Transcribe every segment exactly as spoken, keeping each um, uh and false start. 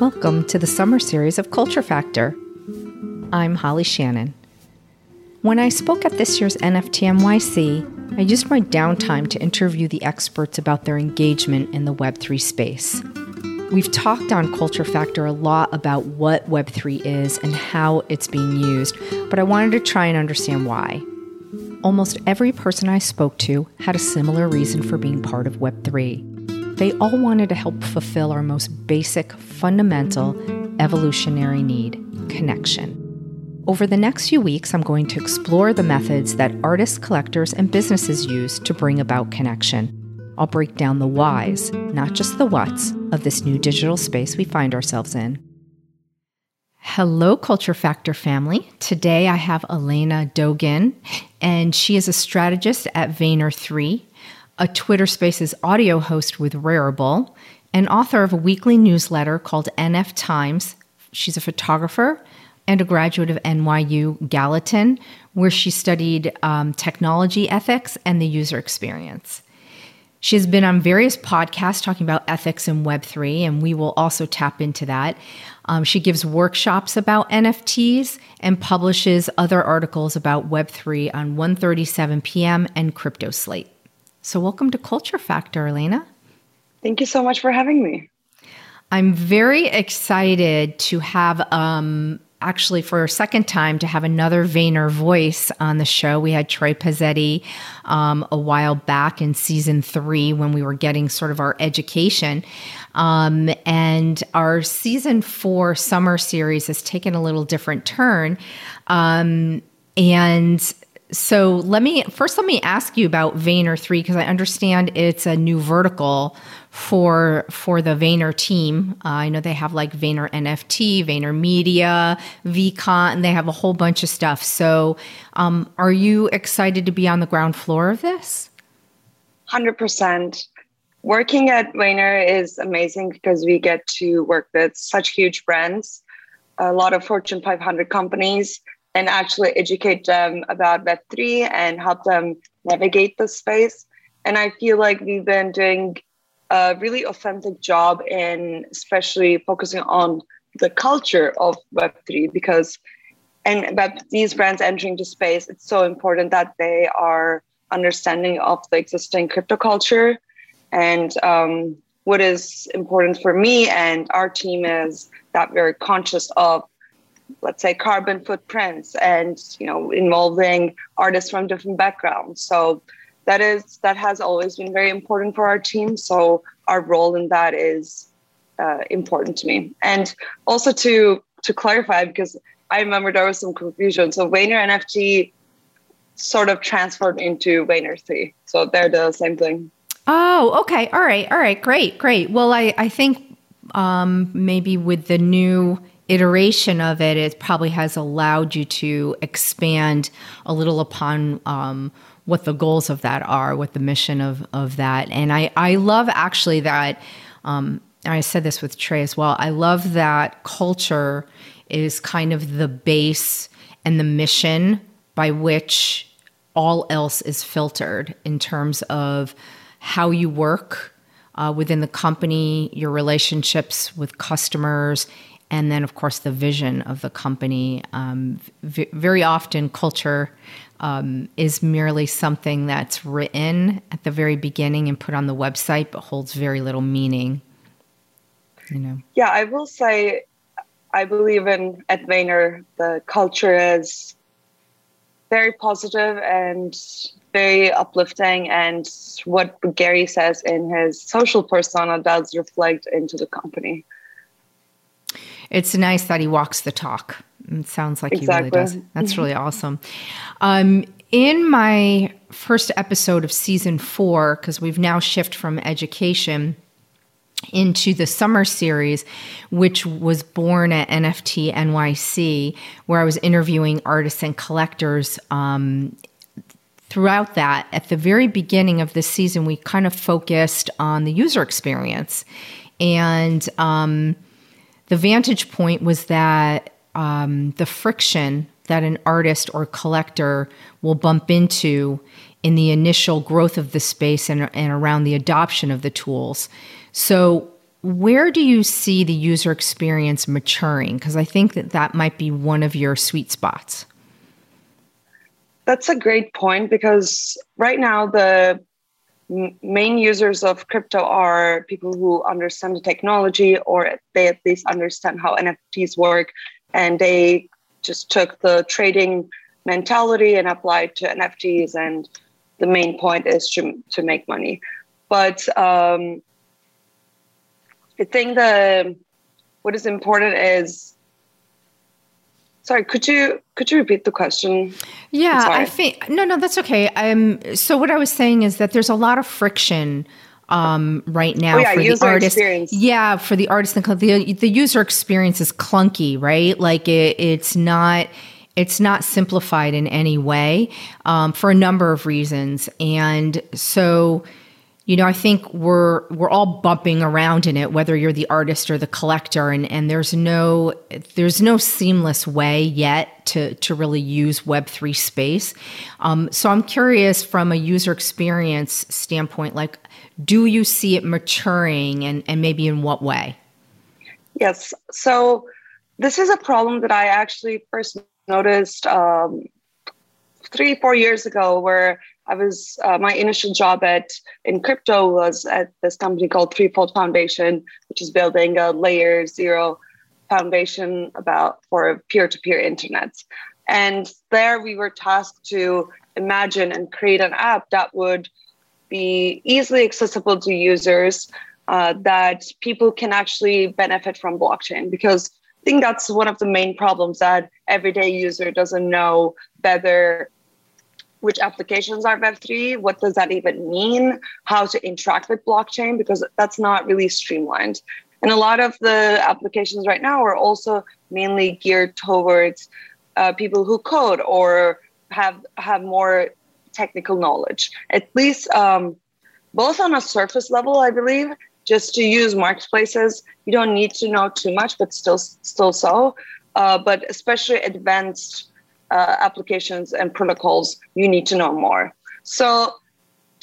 Welcome to the summer series of Culture Factor. I'm Holly Shannon. When I spoke at this year's N F T N Y C, I used my downtime to interview the experts about their engagement in the Web three space. We've talked on Culture Factor a lot about what Web three is and how it's being used, but I wanted to try and understand why. Almost every person I spoke to had a similar reason for being part of Web three. They all wanted to help fulfill our most basic, fundamental, evolutionary need, connection. Over the next few weeks, I'm going to explore the methods that artists, collectors, and businesses use to bring about connection. I'll break down the whys, not just the whats, of this new digital space we find ourselves in. Hello, Culture Factor family. Today I have Elena Dogen, and she is a strategist at Vayner three, a Twitter Spaces audio host with Rarible, and author of a weekly newsletter called N F Times. She's a photographer and a graduate of N Y U Gallatin, where she studied um, technology ethics and the user experience. She has been on various podcasts talking about ethics in Web three, and we will also tap into that. Um, she gives workshops about N F Ts and publishes other articles about Web three on one thirty-seven p.m. and Crypto Slate. So welcome to Culture Factor, Elena. Thank you so much for having me. I'm very excited to have... Um, Actually, for a second time, to have another Vayner voice on the show. We had Troy Pizzetti um, a while back in season three when we were getting sort of our education. Um, and our season four summer series has taken a little different turn. Um, and so let me first let me ask you about Vayner three, because I understand it's a new vertical for for the Vayner team. Uh, I know they have like Vayner N F T, Vayner Media, VCon, and they have a whole bunch of stuff. So um, are you excited to be on the ground floor of this? one hundred percent. Working at Vayner is amazing because we get to work with such huge brands, a lot of Fortune five hundred companies, and actually educate them about Web three and help them navigate the space. And I feel like we've been doing a really authentic job in especially focusing on the culture of Web three, because and web, these brands entering the space, it's so important that they are understanding of the existing crypto culture. And um, what is important for me and our team is that we're conscious of, let's say, carbon footprints and, you know, involving artists from different backgrounds. So that is, that has always been very important for our team. So our role in that is uh, important to me. And also to, to clarify, because I remember there was some confusion. So Vayner N F T sort of transferred into Vayner three. So they're the same thing. Oh, okay. All right. All right. Great. Great. Well, I, I think um, maybe with the new iteration of it, it probably has allowed you to expand a little upon um, what the goals of that are, what the mission of of that. And I, I love actually that, um, and I said this with Trey as well, I love that culture is kind of the base and the mission by which all else is filtered in terms of how you work uh, within the company, your relationships with customers, and then, of course, the vision of the company. Um, v- very often, culture um, is merely something that's written at the very beginning and put on the website, but holds very little meaning. You know. Yeah, I will say, I believe in at Vayner, the culture is very positive and very uplifting, and what Gary says in his social persona does reflect into the company. It's nice that he walks the talk. It sounds like exactly. He really does. That's really awesome. Um, in my first episode of season four, because we've now shifted from education into the summer series, which was born at N F T N Y C, where I was interviewing artists and collectors. Um, throughout that, at the very beginning of this season, we kind of focused on the user experience. And... Um, The vantage point was that um, the friction that an artist or collector will bump into in the initial growth of the space and, and around the adoption of the tools. So Where do you see the user experience maturing? Because I think that that might be one of your sweet spots. That's a great point, because right now the m- main users of crypto are people who understand the technology, or they at least understand how N F Ts work, and they just took the trading mentality and applied to N F Ts, and the main point is to, to make money. But um, I think the what is important is, sorry, could you could you repeat the question? Yeah, I think no, no, that's okay. Um, so what I was saying is that there's a lot of friction um, right now oh, yeah, for the artists. Experience. Yeah, for the artists, and the the user experience is clunky, right? Like it, it's not. It's not simplified in any way um, for a number of reasons. And so, you know, I think we're we're all bumping around in it, whether you're the artist or the collector, and, and there's no there's no seamless way yet to, to really use Web three space. Um, so I'm curious, from a user experience standpoint, like, do you see it maturing, and, and maybe in what way? Yes. So this is a problem that I actually first noticed um, three, four years ago, where I was, uh, my initial job at in crypto was at this company called Threefold Foundation, which is building a layer zero foundation about for peer-to-peer internet. And there we were tasked to imagine and create an app that would be easily accessible to users, uh, that people can actually benefit from blockchain, because I think that's one of the main problems, that everyday user doesn't know whether which applications are Web three, what does that even mean, how to interact with blockchain, because that's not really streamlined. And a lot of the applications right now are also mainly geared towards uh, people who code or have have more technical knowledge, at least um, both on a surface level, I believe. Just to use marketplaces, you don't need to know too much, but still still so. Uh, but especially advanced uh, applications and protocols, you need to know more. So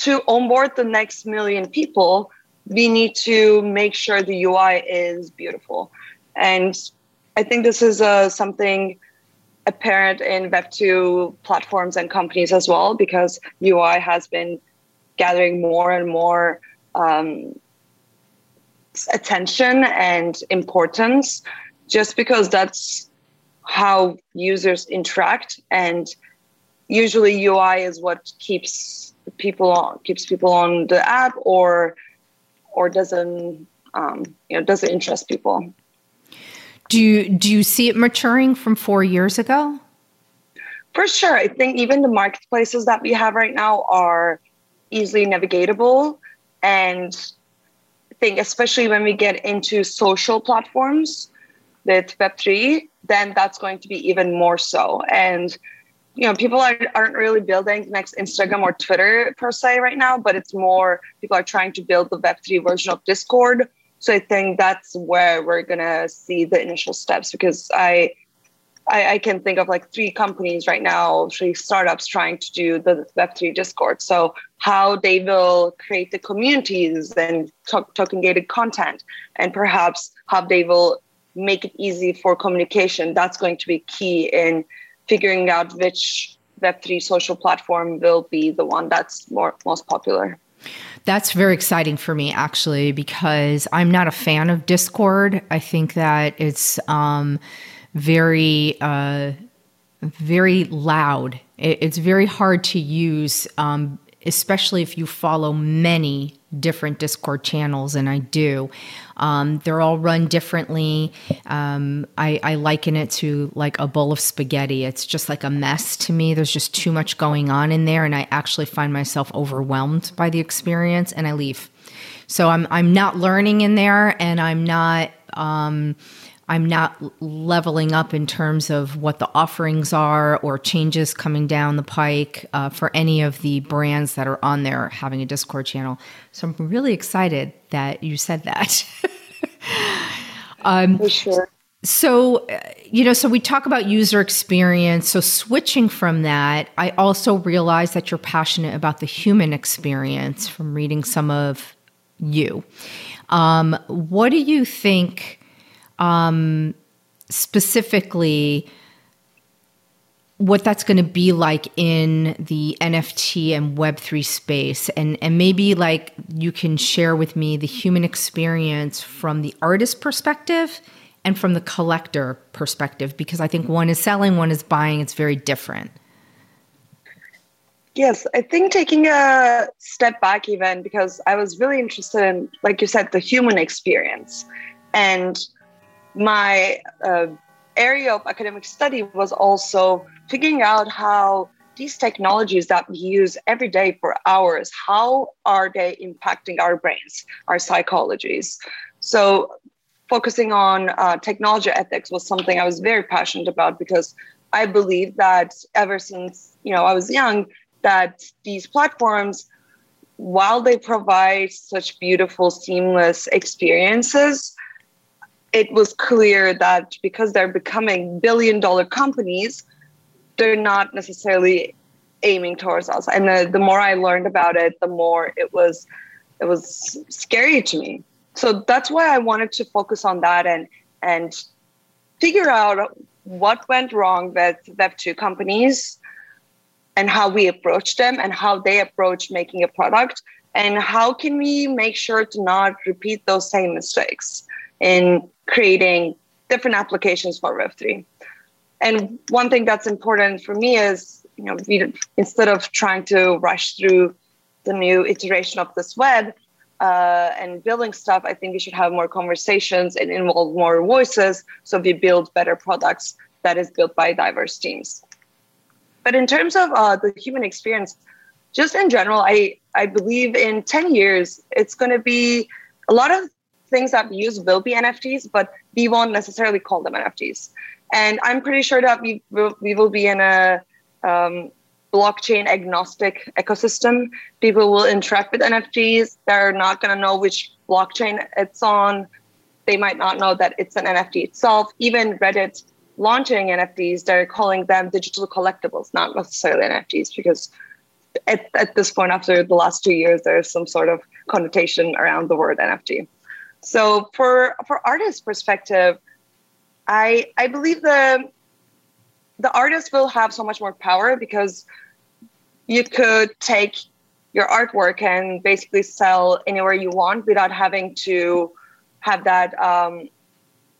to onboard the next million people, we need to make sure the U I is beautiful. And I think this is uh, something apparent in Web two platforms and companies as well, because U I has been gathering more and more um, attention and importance, just because that's how users interact, and usually U I is what keeps people on, keeps people on the app, or or doesn't um, you know doesn't interest people. Do you, do you see it maturing from four years ago? For sure, I think even the marketplaces that we have right now are easily navigatable, and think especially when we get into social platforms with Web three, then that's going to be even more so. And you know, people are, aren't really building the next Instagram or Twitter per se right now, but it's more people are trying to build the Web three version of Discord. So I think that's where we're gonna see the initial steps, because I I, I can think of like three companies right now, three startups trying to do the Web three Discord. So how they will create the communities and to- token gated content, and perhaps how they will make it easy for communication. That's going to be key in figuring out which Web three social platform will be the one that's more most popular. That's very exciting for me, actually, because I'm not a fan of Discord. I think that it's um, very, uh, very loud. It, it's very hard to use, um, especially if you follow many different Discord channels, and I do. Um, they're all run differently. Um, I, I liken it to like a bowl of spaghetti. It's just like a mess to me. There's just too much going on in there, and I actually find myself overwhelmed by the experience, and I leave. So I'm I'm not learning in there, and I'm not... Um, I'm not leveling up in terms of what the offerings are or changes coming down the pike uh, for any of the brands that are on there having a Discord channel. So I'm really excited that you said that. um, for sure. So, you know, so we talk about user experience. So switching from that, I also realize that you're passionate about the human experience from reading some of you. Um, what do you think um, specifically what that's going to be like in the N F T and web three space? And, and maybe like you can share with me the human experience from the artist perspective and from the collector perspective, because I think one is selling, one is buying. It's very different. Yes, I think taking a step back even, because I was really interested in, like you said, the human experience. And my uh, area of academic study was also figuring out how these technologies that we use every day for hours, how are they impacting our brains, our psychologies? So focusing on uh, technology ethics was something I was very passionate about, because I believe that ever since, you know, I was young, that these platforms, while they provide such beautiful, seamless experiences, it was clear that because they're becoming billion-dollar companies, they're not necessarily aiming towards us. And the, the more I learned about it, the more it was, it was scary to me. So that's why I wanted to focus on that and and figure out what went wrong with web two companies, and how we approach them and how they approach making a product, and how can we make sure to not repeat those same mistakes in creating different applications for web three. And one thing that's important for me is, you know, we, instead of trying to rush through the new iteration of this web uh, and building stuff, I think we should have more conversations and involve more voices so we build better products that is built by diverse teams. But in terms of uh, the human experience, just in general, I, I believe in ten years, it's going to be a lot of things that we use will be N F Ts, but we won't necessarily call them N F Ts. And I'm pretty sure that we will, we will be in a um, blockchain agnostic ecosystem. People will interact with N F Ts. They're not going to know which blockchain it's on. They might not know that it's an N F T itself. Even Reddit launching N F Ts, they're calling them digital collectibles, not necessarily N F Ts, because at, at this point, after the last two years, there's some sort of connotation around the word N F T. So for for artists' perspective, I I believe the the artists will have so much more power, because you could take your artwork and basically sell anywhere you want without having to have that um,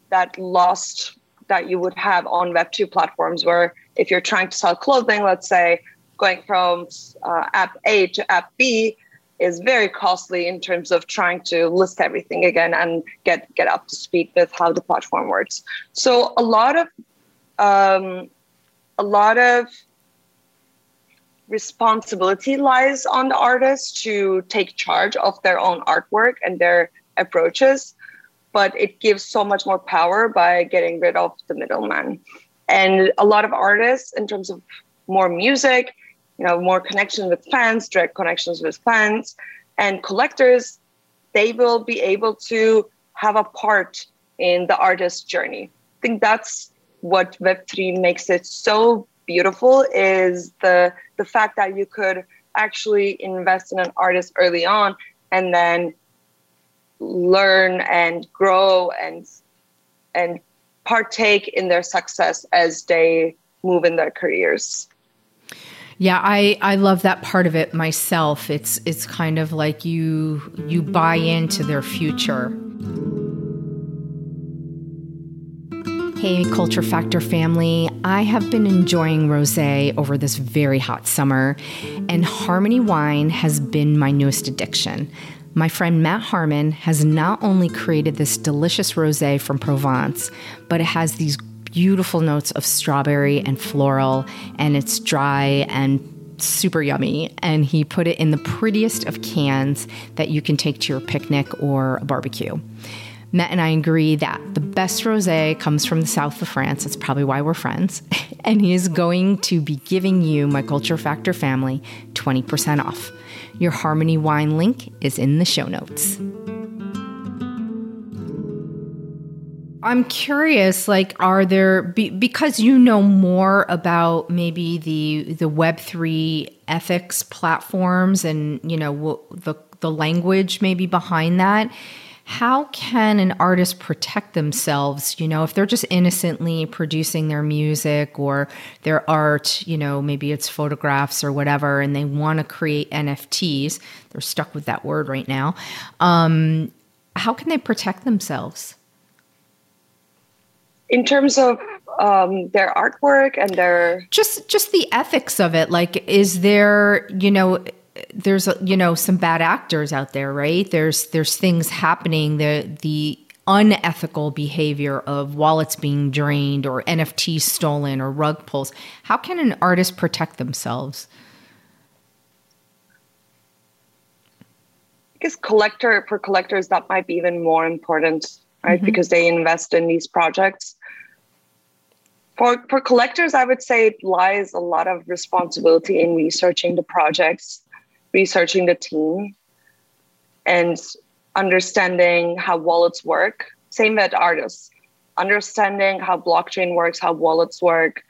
that lost that you would have on web two platforms, where if you're trying to sell clothing, let's say, going from uh, app A to app B is very costly in terms of trying to list everything again and get, get up to speed with how the platform works. So a lot of um, a lot of responsibility lies on the artists to take charge of their own artwork and their approaches, but it gives so much more power by getting rid of the middleman. And a lot of artists, in terms of more music, you know, more connection with fans, direct connections with fans, and collectors, they will be able to have a part in the artist's journey. I think that's what web three makes it so beautiful, is the the fact that you could actually invest in an artist early on and then learn and grow and and partake in their success as they move in their careers. Yeah, I, I love that part of it myself. It's it's kind of like you you buy into their future. Hey, Culture Factor family. I have been enjoying rosé over this very hot summer, and Harmony Wine has been my newest addiction. My friend Matt Harmon has not only created this delicious rosé from Provence, but it has these beautiful notes of strawberry and floral, and it's dry and super yummy. And he put it in the prettiest of cans that you can take to your picnic or a barbecue. Matt and I agree that the best rosé comes from the south of France. That's probably why we're friends. And he is going to be giving you, my Culture Factor family, twenty percent off. Your Harmony Wine link is in the show notes. I'm curious, like, are there, be, because you know more about maybe the the web three ethics platforms and, you know, the the language maybe behind that, how can an artist protect themselves, you know, if they're just innocently producing their music or their art, you know, maybe it's photographs or whatever, and they want to create N F Ts, they're stuck with that word right now. Um, how can they protect themselves? In terms of um, their artwork and their... Just just the ethics of it. Like, is there, you know, there's, you know, some bad actors out there, right? There's there's things happening, the, the unethical behavior of wallets being drained or N F Ts stolen or rug pulls. How can an artist protect themselves? I guess collector for collectors, that might be even more important, right? Mm-hmm. Because they invest in these projects. For, for collectors, I would say it lies a lot of responsibility in researching the projects, researching the team, and understanding how wallets work. Same with artists. Understanding how blockchain works, how wallets work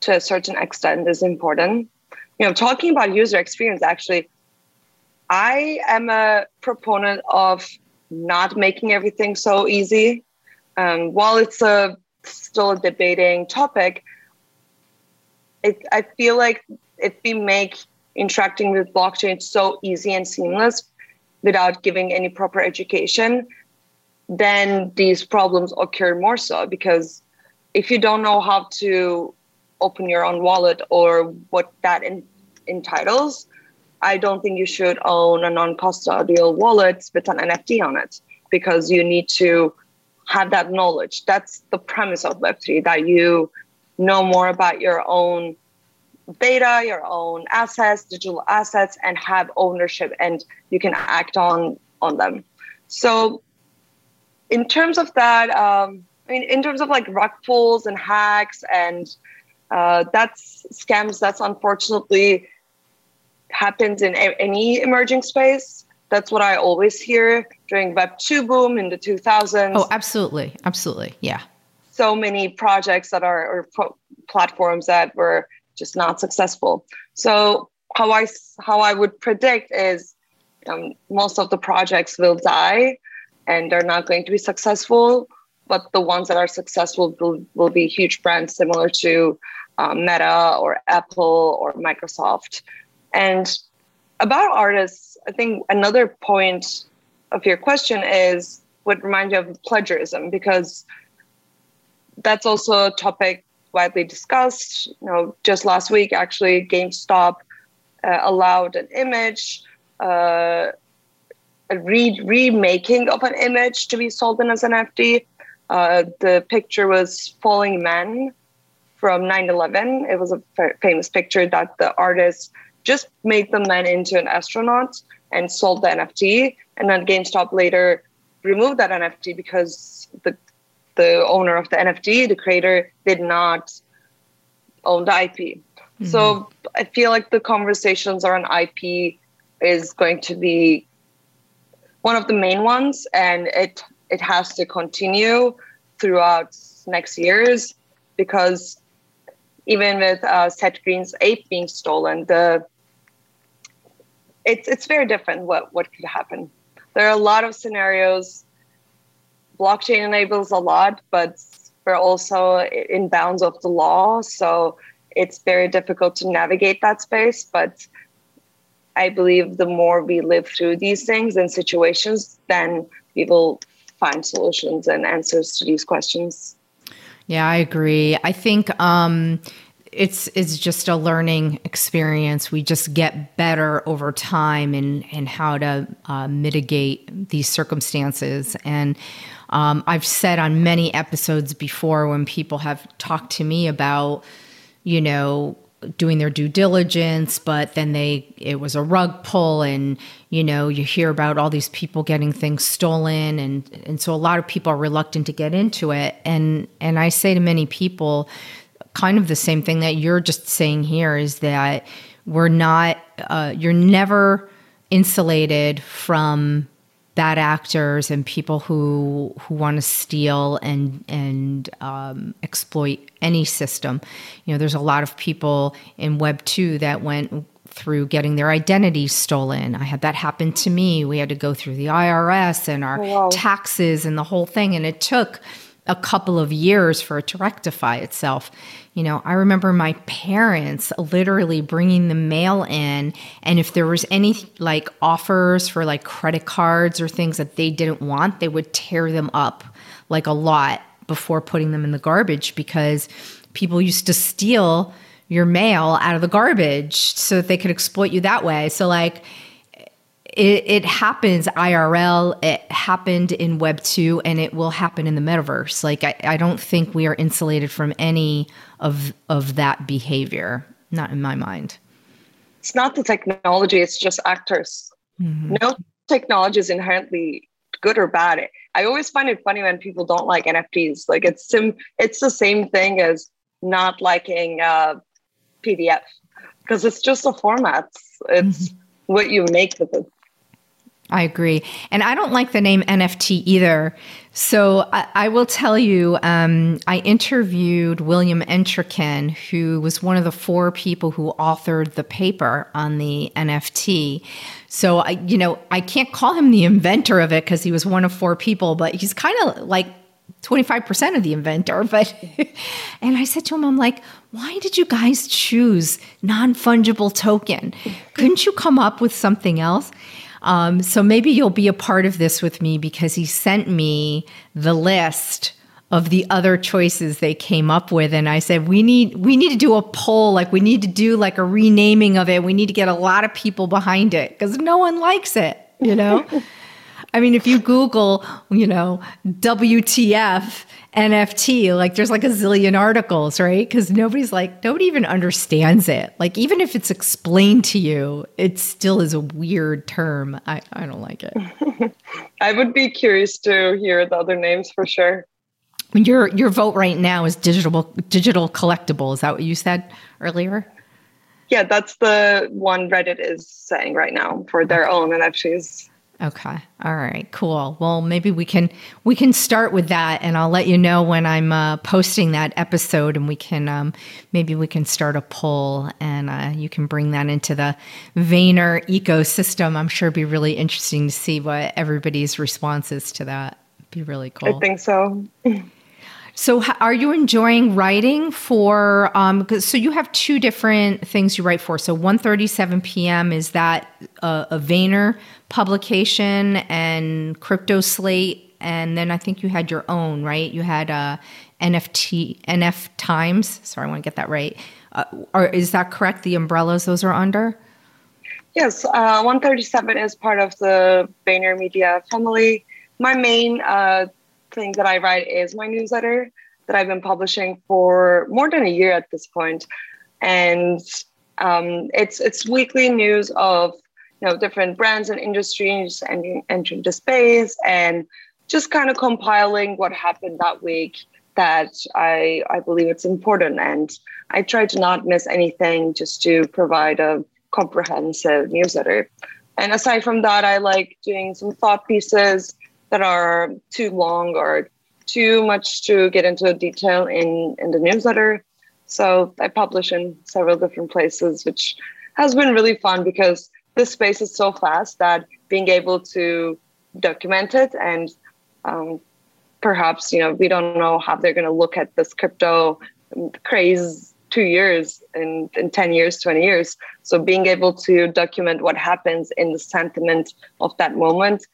to a certain extent is important. You know, talking about user experience, actually, I am a proponent of not making everything so easy. Um, while it's a still a debating topic, it, I feel like if we make interacting with blockchain so easy and seamless without giving any proper education, then these problems occur more so, because if you don't know how to open your own wallet or what that in, entitles, I don't think you should own a non-custodial wallet with an N F T on it, because you need to have that knowledge. That's the premise of Web three, that you know more about your own data, your own assets, digital assets, and have ownership, and you can act on, on them. So in terms of that, um, I mean, in terms of like rug pulls and hacks and uh, that's scams, that's unfortunately happens in a- any emerging space. That's what I always hear during Web two boom in the two thousands. Oh, absolutely. Absolutely. Yeah. So many projects that are, or pro- platforms that were just not successful. So how I, how I would predict is um, most of the projects will die and they're not going to be successful, but the ones that are successful will, will be huge brands similar to uh, Meta or Apple or Microsoft. And about artists, I think another point of your question is what reminds you of plagiarism, because that's also a topic widely discussed. You know, just last week, actually, GameStop uh, allowed an image, uh, a re- remaking of an image to be sold in as an N F T. Uh, the picture was Falling Man from nine eleven. It was a f- famous picture that the artist just made the man into an astronaut and sold the N F T. And then GameStop later removed that N F T because the the owner of the N F T, the creator, did not own the I P. Mm-hmm. So I feel like the conversations around I P is going to be one of the main ones, and it it has to continue throughout next years, because even with uh, Seth Green's ape being stolen, the it's it's very different what, what could happen. There are a lot of scenarios. Blockchain enables a lot, but we're also in bounds of the law, so it's very difficult to navigate that space. But I believe the more we live through these things and situations, then we will find solutions and answers to these questions. Yeah, I agree. I think um, it's it's just a learning experience. We just get better over time in, in how to uh, mitigate these circumstances. And um, I've said on many episodes before, when people have talked to me about, you know, doing their due diligence, but then they it was a rug pull, and you know, you hear about all these people getting things stolen, and and so a lot of people are reluctant to get into it, and and I say to many people kind of the same thing that you're just saying here, is that we're not uh, you're never insulated from bad actors and people who who want to steal and and um, exploit any system. You know, there's a lot of people in Web two that went through getting their identity stolen. I had that happen to me. We had to go through the I R S and our wow. taxes and the whole thing. And it took a couple of years for it to rectify itself. You know, I remember my parents literally bringing the mail in, and if there was any like offers for like credit cards or things that they didn't want, they would tear them up like a lot before putting them in the garbage, because people used to steal your mail out of the garbage so that they could exploit you that way. So like it, it happens I R L, it happened in Web two, and it will happen in the metaverse. Like I, I don't think we are insulated from any of of that behavior, not in my mind. It's not the technology, it's just actors. Mm-hmm. No technology is inherently good or bad. I always find it funny when people don't like N F Ts. Like it's sim, it's the same thing as not liking uh, P D F, because it's just a format. It's mm-hmm. what you make with it. I agree. And I don't like the name N F T either. So I, I will tell you, um, I interviewed William Entrekin, who was one of the four people who authored the paper on the N F T. So, I, you know, I can't call him the inventor of it because he was one of four people, but he's kind of like twenty-five percent of the inventor. But, and I said to him, I'm like, why did you guys choose non-fungible token? Couldn't you come up with something else? Um, so maybe you'll be a part of this with me, because he sent me the list of the other choices they came up with. And I said, we need, we need to do a poll. Like we need to do like a renaming of it. We need to get a lot of people behind it, because no one likes it, you know? I mean, if you Google, you know, W T F N F T, like there's like a zillion articles, right? Because nobody's like, nobody even understands it. Like even if it's explained to you, it still is a weird term. I, I don't like it. I would be curious to hear the other names for sure. Your your vote right now is digital digital collectible. Is that what you said earlier? Yeah, that's the one Reddit is saying right now for their own N F Ts. Okay. All right. Cool. Well, maybe we can we can start with that, and I'll let you know when I'm uh, posting that episode, and we can um, maybe we can start a poll, and uh, you can bring that into the Vayner ecosystem. I'm sure it'd be really interesting to see what everybody's response is to that. It'd be really cool. I think so. So, are you enjoying writing for? Um, so, you have two different things you write for. So, one thirty-seven p.m. is that a, a Vayner publication and Crypto Slate, and then I think you had your own, right? You had a N F T N F Times. Sorry, I want to get that right. Uh, or is that correct? The umbrellas those are under? Yes, uh, one thirty-seven is part of the Vayner Media family. My main. Uh, thing that I write is my newsletter that I've been publishing for more than a year at this point. And um, it's it's weekly news of, you know, different brands and industries and entering the space, and just kind of compiling what happened that week that I, I believe it's important. And I try to not miss anything, just to provide a comprehensive newsletter. And aside from that, I like doing some thought pieces that are too long or too much to get into detail in, in the newsletter. So I publish in several different places, which has been really fun, because this space is so fast that being able to document it and um, perhaps, you know, we don't know how they're going to look at this crypto craze two years and in, in ten years, twenty years. So being able to document what happens in the sentiment of that moment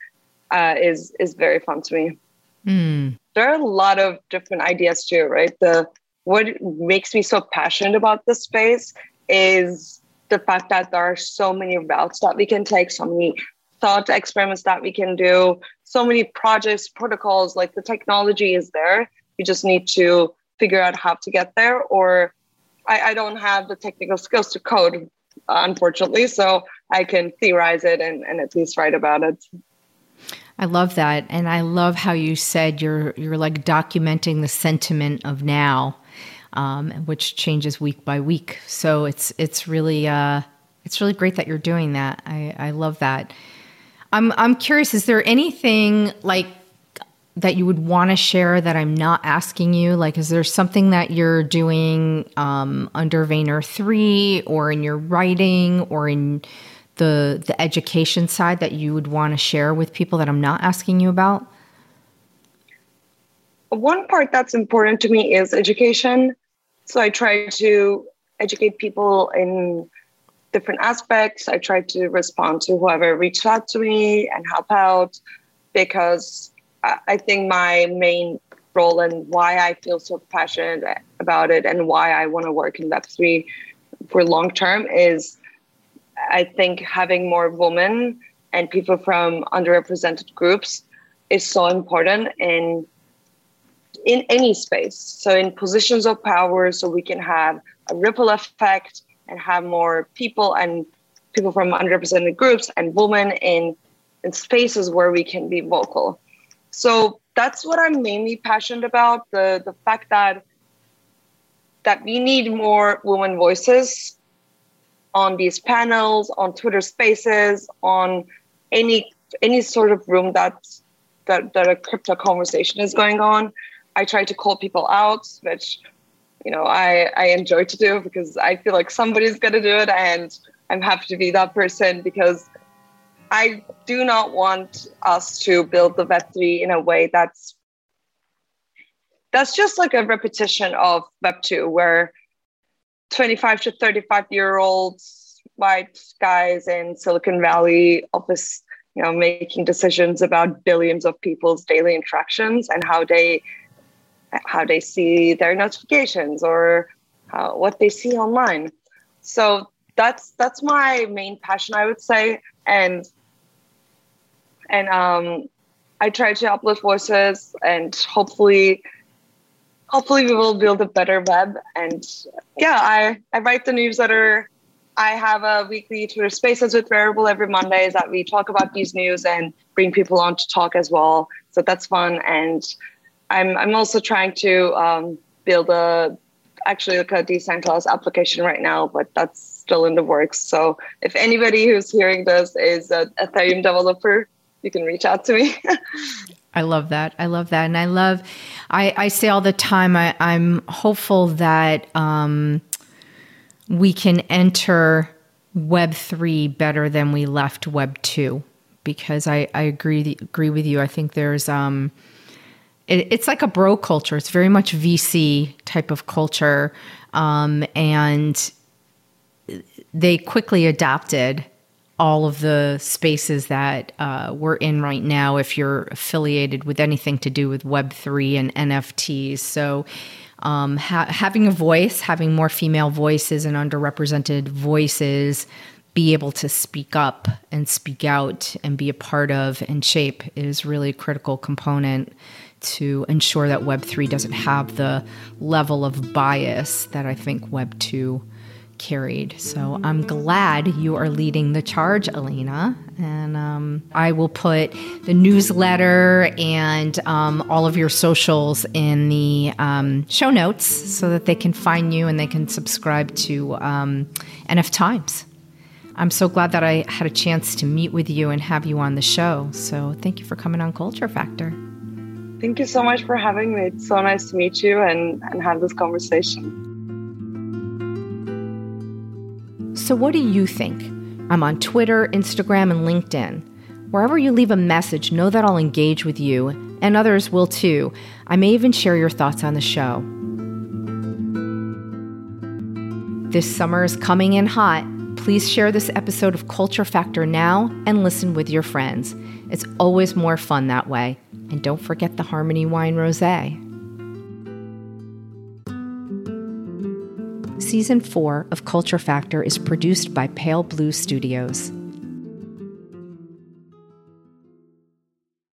Uh, is is very fun to me. Mm. There are a lot of different ideas too, right? The what makes me so passionate about this space is the fact that there are so many routes that we can take, so many thought experiments that we can do, so many projects, protocols. Like the technology is there, you just need to figure out how to get there. Or I, I don't have the technical skills to code, unfortunately, so I can theorize it and, and at least write about it. I love that. And I love how you said you're you're like documenting the sentiment of now, um, which changes week by week. So it's it's really uh, it's really great that you're doing that. I, I love that. I'm I'm curious, is there anything like that you would want to share that I'm not asking you? Like, is there something that you're doing um, under Vayner three or in your writing or in the the education side that you would want to share with people that I'm not asking you about? One part that's important to me is education. So I try to educate people in different aspects. I try to respond to whoever reached out to me and help out, because I think my main role and why I feel so passionate about it and why I want to work in Web three for long term is, I think, having more women and people from underrepresented groups is so important in in any space. So in positions of power, so we can have a ripple effect and have more people and people from underrepresented groups and women in, in spaces where we can be vocal. So that's what I'm mainly passionate about, the, the fact that that we need more women voices on these panels, on Twitter Spaces, on any any sort of room that, that, that a crypto conversation is going on. I try to call people out, which you know I, I enjoy to do, because I feel like somebody's gonna do it, and I'm happy to be that person, because I do not want us to build the Web three in a way that's that's just like a repetition of Web two, where twenty-five to thirty-five year old white guys in Silicon Valley office, you know, making decisions about billions of people's daily interactions and how they how they see their notifications or how, what they see online. So that's that's my main passion, I would say. And and um, I try to uplift voices, and hopefully, hopefully we will build a better web. And yeah, I, I write the newsletter. I have a weekly Twitter Spaces with Rarible every Mondays that we talk about these news and bring people on to talk as well. So that's fun. And I'm I'm also trying to um, build a actually like a decentralized application right now, but that's still in the works. So if anybody who's hearing this is a Ethereum developer, you can reach out to me. I love that. I love that. And I love, I, I say all the time, I, I'm hopeful that um, we can enter Web three better than we left Web two, because I, I agree agree with you. I think there's, um, it, it's like a bro culture. It's very much V C type of culture. Um, and they quickly adopted all of the spaces that uh, we're in right now if you're affiliated with anything to do with Web three and N F Ts. So um, ha- having a voice, having more female voices and underrepresented voices be able to speak up and speak out and be a part of and shape is really a critical component to ensure that Web three doesn't have the level of bias that I think Web two carried. So I'm glad you are leading the charge, Elena. And um, I will put the newsletter and um, all of your socials in the um, show notes so that they can find you and they can subscribe to um, N F Times. I'm so glad that I had a chance to meet with you and have you on the show. So thank you for coming on Culture Factor. Thank you so much for having me. It's so nice to meet you and, and have this conversation. So what do you think? I'm on Twitter, Instagram, and LinkedIn. Wherever you leave a message, know that I'll engage with you, and others will too. I may even share your thoughts on the show. This summer is coming in hot. Please share this episode of Culture Factor now and listen with your friends. It's always more fun that way. And don't forget the Harmony Wine Rosé. Season four of Culture Factor is produced by Pale Blue Studios.